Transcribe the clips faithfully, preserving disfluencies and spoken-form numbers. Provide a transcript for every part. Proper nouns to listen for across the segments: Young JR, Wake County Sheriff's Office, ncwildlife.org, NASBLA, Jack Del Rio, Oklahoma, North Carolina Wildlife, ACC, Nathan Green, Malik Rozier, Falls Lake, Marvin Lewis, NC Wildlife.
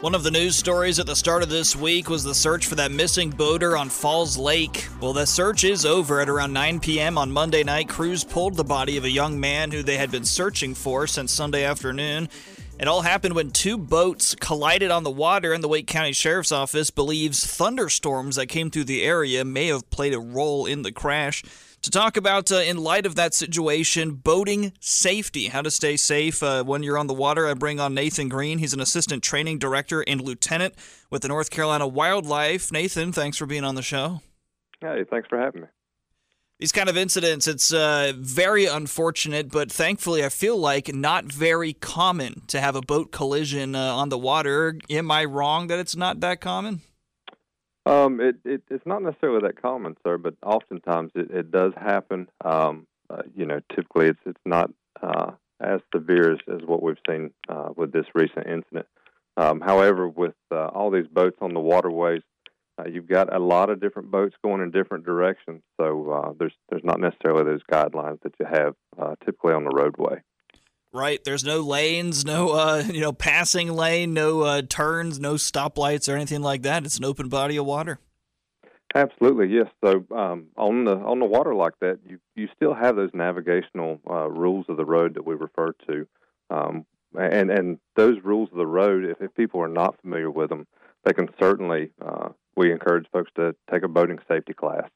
One of the news stories at the start of this week was the search for that missing boater on Falls Lake. Well, the search is over. At around nine p m on Monday night, crews pulled the body of a young man who they had been searching for since Sunday afternoon. It all happened when two boats collided on the water, and the Wake County Sheriff's Office believes thunderstorms that came through the area may have played a role in the crash. To talk about, uh, in light of that situation, boating safety, how to stay safe uh, when you're on the water, I bring on Nathan Green. He's an assistant training director and lieutenant with the North Carolina Wildlife. Nathan, thanks for being on the show. Hey, thanks for having me. These kind of incidents, it's uh, very unfortunate, but thankfully I feel like not very common to have a boat collision uh, on the water. Am I wrong that it's not that common? Um, it, it, it's not necessarily that common, sir, but oftentimes it, it does happen. Um, uh, you know, typically it's it's not uh, as severe as, as what we've seen uh, with this recent incident. Um, however, with uh, all these boats on the waterways, uh, you've got a lot of different boats going in different directions, so uh, there's there's not necessarily those guidelines that you have uh, typically on the roadway. Right, there's no lanes, no uh, you know, passing lane, no uh, turns, no stoplights or anything like that. It's an open body of water. Absolutely, yes. So um, on the on the water like that, you you still have those navigational uh, rules of the road that we refer to, um, and and those rules of the road. If, if people are not familiar with them, they can certainly. Uh, we encourage folks to take a boating safety class.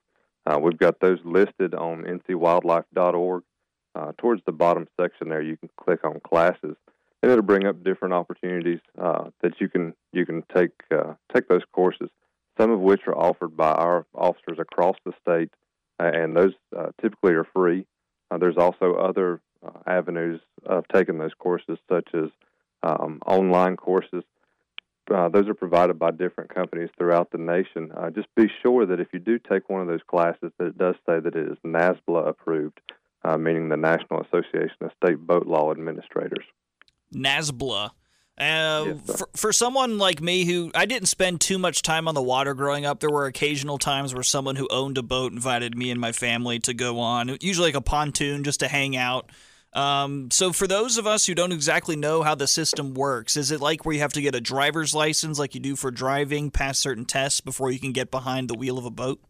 Uh, we've got those listed on N C wildlife dot org. Uh, towards the bottom section there, you can click on classes, and it'll bring up different opportunities uh, that you can you can take uh, take those courses. Some of which are offered by our officers across the state, and those uh, typically are free. Uh, there's also other uh, avenues of taking those courses, such as um, online courses. Uh, those are provided by different companies throughout the nation. Uh, just be sure that if you do take one of those classes, that it does say that it is NASBLA approved. Uh, meaning the National Association of State Boat Law Administrators. NASBLA. Uh, yes, for, for someone like me who, I didn't spend too much time on the water growing up, there were occasional times where someone who owned a boat invited me and my family to go on, usually like a pontoon, just to hang out. Um, so for those of us who don't exactly know how the system works, is it like where you have to get a driver's license like you do for driving, pass certain tests before you can get behind the wheel of a boat?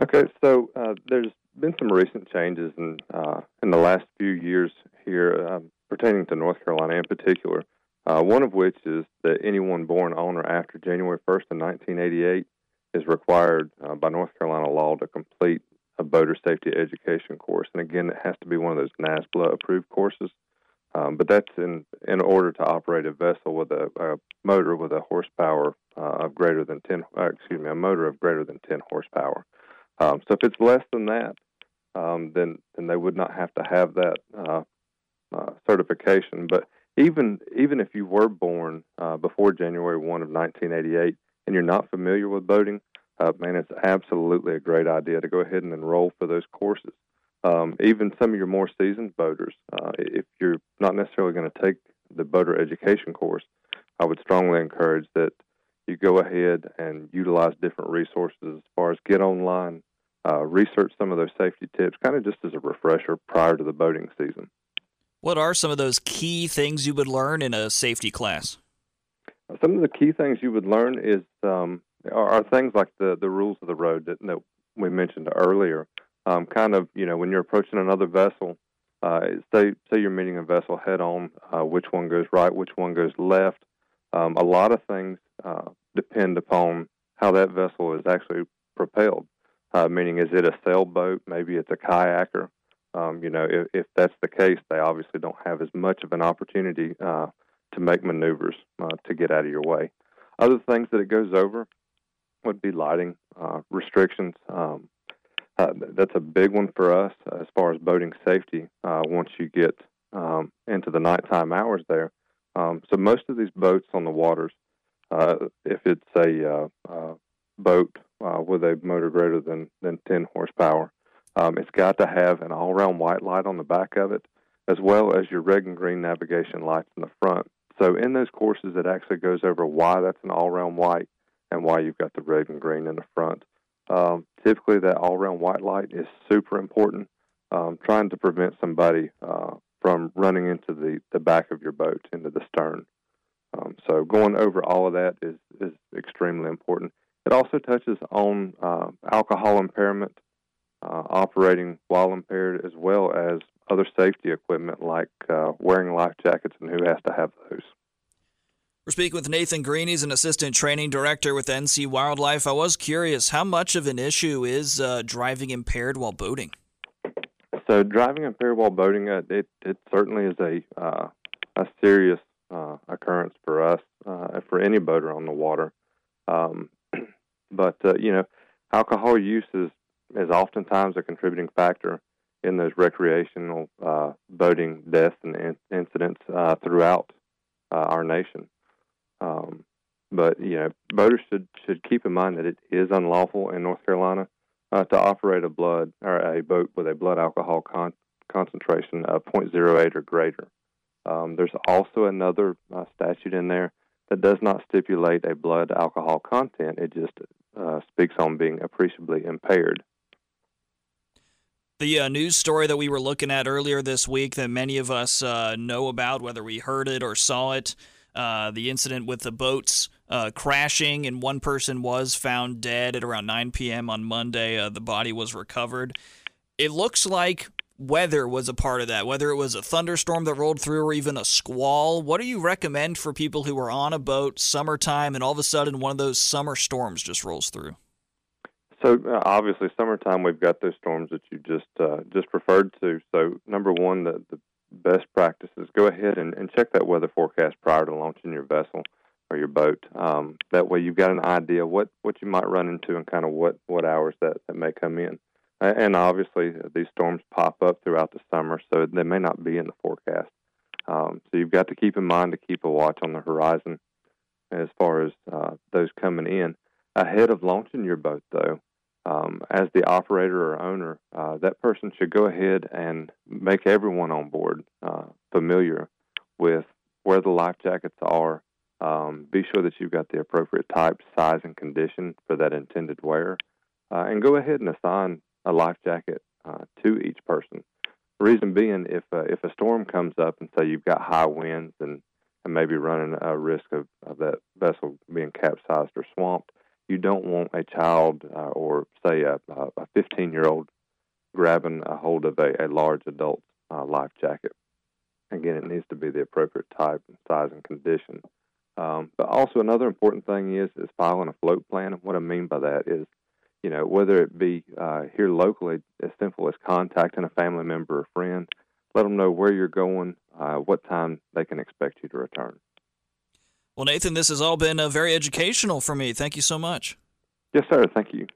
Okay, so uh, there's been some recent changes in uh, in the last few years here uh, pertaining to North Carolina in particular, uh, one of which is that anyone born on or after January first of nineteen eighty-eight is required uh, by North Carolina law to complete a boater safety education course. And again, it has to be one of those NASBLA-approved courses, um, but that's in, in order to operate a vessel with a, a motor with a horsepower uh, of greater than ten, uh, excuse me, a motor of greater than ten horsepower. Um, so if it's less than that, Um, then, then they would not have to have that uh, uh, certification. But even even if you were born uh, before January first of nineteen eighty-eight and you're not familiar with boating, uh, man, it's absolutely a great idea to go ahead and enroll for those courses. Um, even some of your more seasoned boaters, uh, if you're not necessarily going to take the boater education course, I would strongly encourage that you go ahead and utilize different resources as far as get online, Uh, research some of those safety tips, kind of just as a refresher prior to the boating season. What are some of those key things you would learn in a safety class? Some of the key things you would learn is um, are, are things like the, the rules of the road that, that we mentioned earlier. Um, kind of, you know, when you're approaching another vessel, uh, say, say you're meeting a vessel head-on, uh, which one goes right, which one goes left. Um, a lot of things uh, depend upon how that vessel is actually propelled. Uh, meaning, is it a sailboat? Maybe it's a kayaker. Um, you know, if, if that's the case, they obviously don't have as much of an opportunity uh, to make maneuvers uh, to get out of your way. Other things that it goes over would be lighting uh, restrictions. Um, uh, that's a big one for us as far as boating safety uh, once you get um, into the nighttime hours there. Um, so most of these boats on the waters, uh, if it's a uh, uh, boat Uh, with a motor greater than, than ten horsepower. Um, it's got to have an all-round white light on the back of it, as well as your red and green navigation lights in the front. So in those courses, it actually goes over why that's an all-round white and why you've got the red and green in the front. Um, typically, that all-round white light is super important, um, trying to prevent somebody uh, from running into the, the back of your boat, into the stern. Um, so going over all of that is, is extremely important. It also touches on uh, alcohol impairment, uh, operating while impaired, as well as other safety equipment like uh, wearing life jackets and who has to have those. We're speaking with Nathan Green. He's an assistant training director with N C Wildlife. I was curious, how much of an issue is uh, driving impaired while boating? So driving impaired while boating, uh, it, it certainly is a, uh, a serious uh, occurrence for us, uh, for any boater on the water. Um, but, uh, you know, alcohol use is, is oftentimes a contributing factor in those recreational uh, boating deaths and in- incidents uh, throughout uh, our nation. Um, but, you know, boaters should, should keep in mind that it is unlawful in North Carolina uh, to operate a blood or a boat with a blood alcohol con- concentration of zero point zero eight or greater. Um, there's also another uh, statute in there that does not stipulate a blood alcohol content. It just uh, speaks on being appreciably impaired. The uh, news story that we were looking at earlier this week that many of us uh, know about, whether we heard it or saw it, Uh, the incident with the boats uh, crashing, and one person was found dead at around nine p.m. on Monday. Uh, the body was recovered. It looks like weather was a part of that, whether it was a thunderstorm that rolled through or even a squall. What do you recommend for people who are on a boat summertime and all of a sudden one of those summer storms just rolls through? So uh, obviously summertime, we've got those storms that you just uh, just referred to. So number one, the, the best practices, go ahead and, and check that weather forecast prior to launching your vessel or your boat. Um, that way you've got an idea what, what you might run into and kind of what, what hours that, that may come in. And obviously these storms pop up throughout the summer, so they may not be in the forecast. Um, so you've got to keep in mind to keep a watch on the horizon as far as uh, those coming in. Ahead of launching your boat, though, Um, as the operator or owner, uh, that person should go ahead and make everyone on board uh, familiar with where the life jackets are. Um, be sure that you've got the appropriate type, size, and condition for that intended wear. Uh, and go ahead and assign a life jacket uh, to each person. Reason being, if uh, if a storm comes up and say you've got high winds and, and maybe running a risk of, of that vessel being capsized or swamped, you don't want a child uh, or, say, a, a fifteen-year-old grabbing a hold of a, a large adult uh, life jacket. Again, it needs to be the appropriate type, size, and condition. Um, but also another important thing is, is filing a float plan. And what I mean by that is, you know, whether it be uh, here locally, as simple as contacting a family member or friend, let them know where you're going, uh, what time they can expect you to return. Well, Nathan, this has all been uh, very educational for me. Thank you so much. Yes, sir. Thank you.